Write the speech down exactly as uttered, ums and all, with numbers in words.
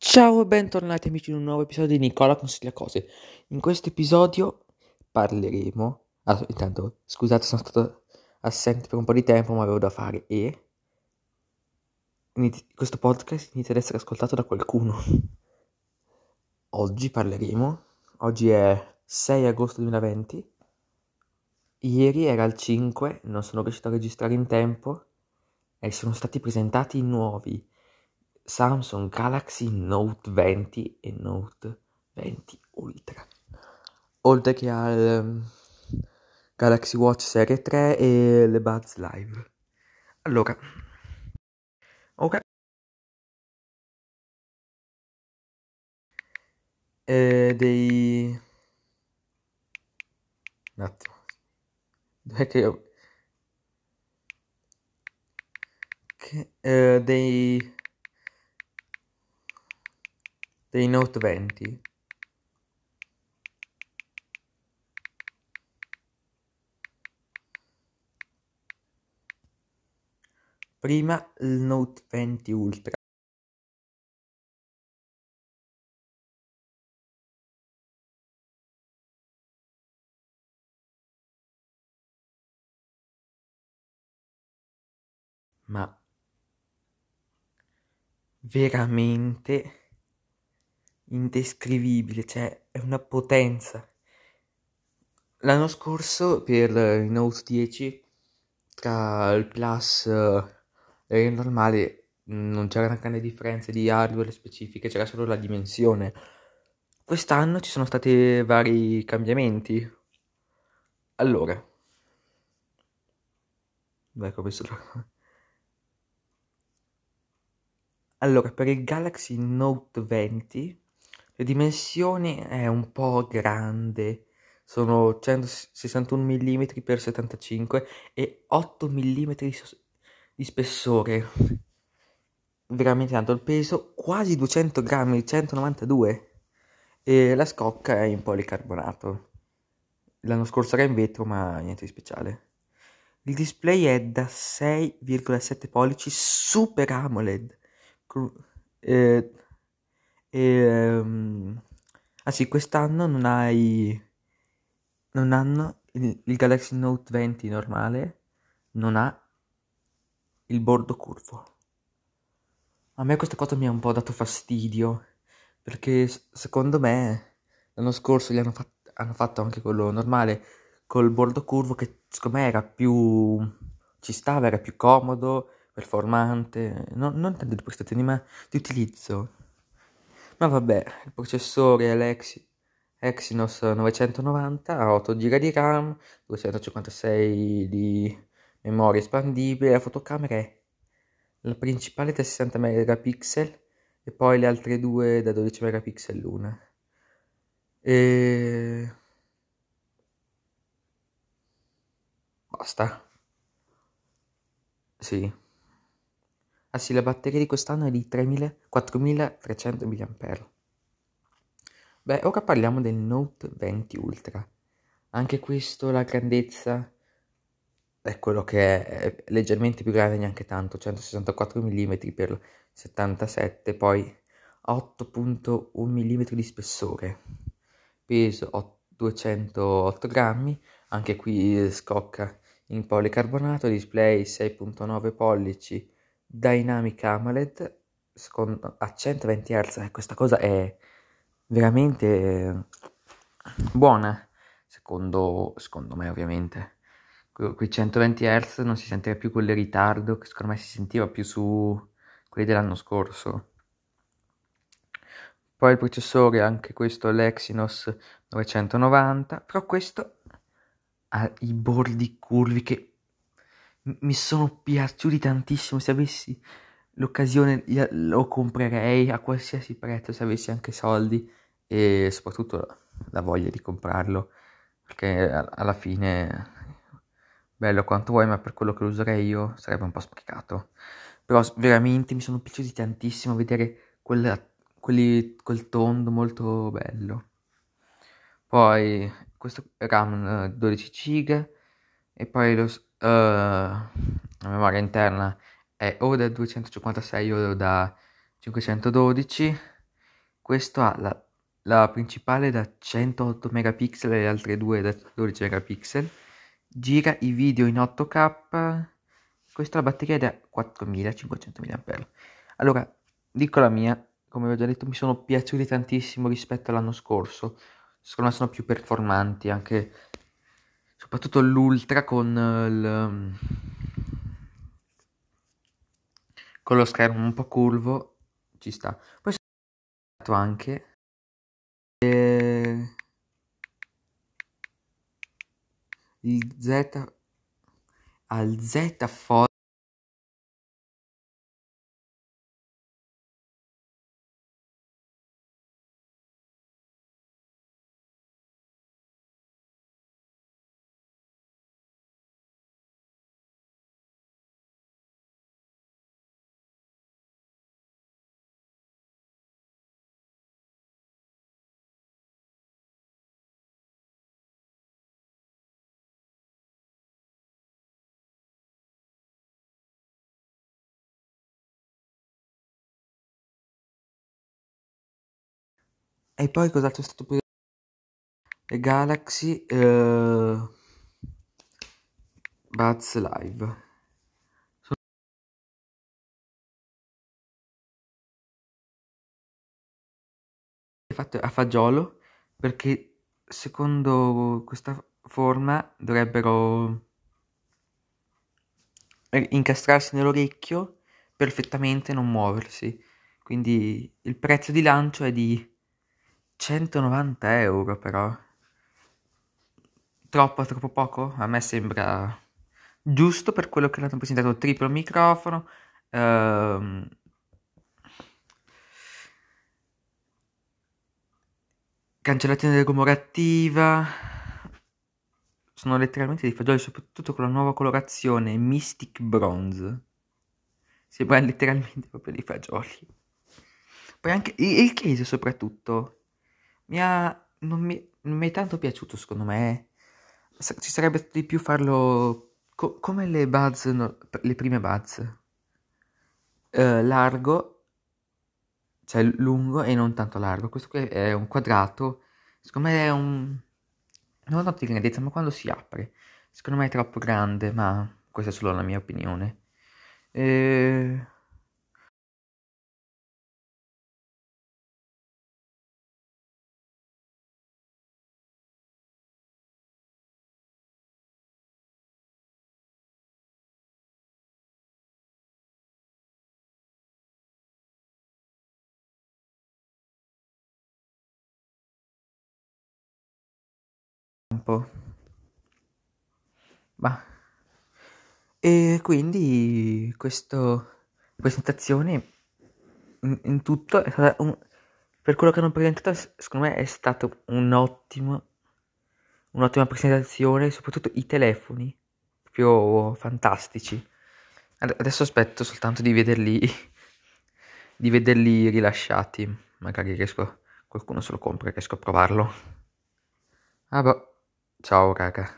Ciao e bentornati amici in un nuovo episodio di Nicola Consiglia Cose. In questo episodio parleremo... Allora, intanto, scusate, sono stato assente per un po' di tempo, ma avevo da fare e... Inizi... Questo podcast inizia ad essere ascoltato da qualcuno. Oggi parleremo... Oggi è sei agosto duemilaventi. Ieri era il cinque, non sono riuscito a registrare in tempo e sono stati presentati i nuovi Samsung Galaxy Note venti e Note venti Ultra, oltre che al Galaxy Watch serie tre e le Buds Live. Allora, ok. Eh, dei... Un attimo. Dov'è che io... Che, eh, dei... dei Note venti. Prima il Note venti Ultra. Ma veramente indescrivibile, cioè è una potenza. L'anno scorso per il Note dieci tra il Plus e il normale non c'era una grande differenza di hardware specifiche, c'era solo la dimensione. Quest'anno ci sono stati vari cambiamenti. Allora, ecco questo. Allora, per il Galaxy Note venti la dimensione è un po' grande, sono centosessantuno millimetri per settantacinque e otto millimetri di spessore, veramente tanto. Il peso quasi duecento grammi, centonovantadue, e la scocca è in policarbonato. L'anno scorso era in vetro, ma niente di speciale. Il display è da sei virgola sette pollici Super AMOLED. Eh, ehm, ah sì, quest'anno non hai non hanno il, il Galaxy Note venti normale non ha il bordo curvo. A me questa cosa mi ha un po' dato fastidio, perché secondo me l'anno scorso gli hanno, fat- hanno fatto anche quello normale col bordo curvo, che secondo me era più ci stava, era più comodo, performante, no, non tanto di prestazioni ma di utilizzo. Ma vabbè, il processore è l'ex Exynos novecentonovanta, ha otto giga di RAM, duecentocinquantasei di memoria espandibile, la fotocamera è la principale da sessanta megapixel e poi le altre due da dodici megapixel l'una. E basta. Sì. Ah sì, la batteria di quest'anno è di quattromila trecento milliamperi orari. Beh, ora parliamo del Note venti Ultra. Anche questo, la grandezza è quello che è, è leggermente più grande, neanche tanto, centosessantaquattro millimetri per settantasette, poi otto virgola uno millimetri di spessore. Peso duecentotto grammi, anche qui scocca in policarbonato, display sei virgola nove pollici. Dynamic AMOLED secondo, a centoventi hertz, questa cosa è veramente buona, secondo, secondo me ovviamente. Qui centoventi hertz non si sentiva più quel ritardo che secondo me si sentiva più su quelli dell'anno scorso. Poi il processore, anche questo l'Exynos novecentonovanta, però questo ha i bordi curvi che mi sono piaciuti tantissimo. Se avessi l'occasione lo comprerei a qualsiasi prezzo, se avessi anche soldi e soprattutto la voglia di comprarlo, perché alla fine bello quanto vuoi, ma per quello che lo userei io sarebbe un po' sprecato. Però veramente mi sono piaciuti tantissimo, vedere quella, quelli, quel tondo molto bello. Poi questo RAM dodici giga e poi lo Uh, la memoria interna è o da duecentocinquantasei o da cinquecentododici, Questo ha la, la principale da centootto megapixel e le altre due da dodici megapixel. Gira i video in otto K. Questa è la batteria da quattromilacinquecento milliamperi ora. Allora, dico la mia, come ho già detto, mi sono piaciuti tantissimo rispetto all'anno scorso. Secondo me sono più performanti, anche soprattutto l'Ultra con il, con lo schermo un po' curvo, ci sta. Poi sono anche eh, il Z al Z Fold E poi cos'altro è stato preso? Galaxy eh... Buds Live. È fatto a fagiolo perché secondo questa forma dovrebbero incastrarsi nell'orecchio perfettamente e non muoversi. Quindi il prezzo di lancio è di centonovanta euro, però troppo troppo poco? A me sembra giusto per quello che hanno presentato: triplo microfono, ehm, cancellazione del rumore attiva. Sono letteralmente dei fagioli, soprattutto con la nuova colorazione Mystic Bronze. Sembra letteralmente proprio dei fagioli. Poi anche il case soprattutto Mi ha, non, mi, non mi è tanto piaciuto, secondo me. Ci sarebbe di più farlo co come le Buds, no, le prime Buds. Eh, largo, cioè lungo e non tanto largo. Questo qui è un quadrato. Secondo me è un... non tanto di grandezza, ma quando si apre. Secondo me è troppo grande, ma questa è solo la mia opinione. Eh... Ma e quindi questa presentazione in, in tutto è stata un, per quello che hanno presentato, secondo me è stata un'ottima un'ottima presentazione, soprattutto i telefoni proprio fantastici. Adesso aspetto soltanto di vederli di vederli rilasciati, magari riesco, qualcuno se lo compra e riesco a provarlo. Ah, boh. Ciao raga.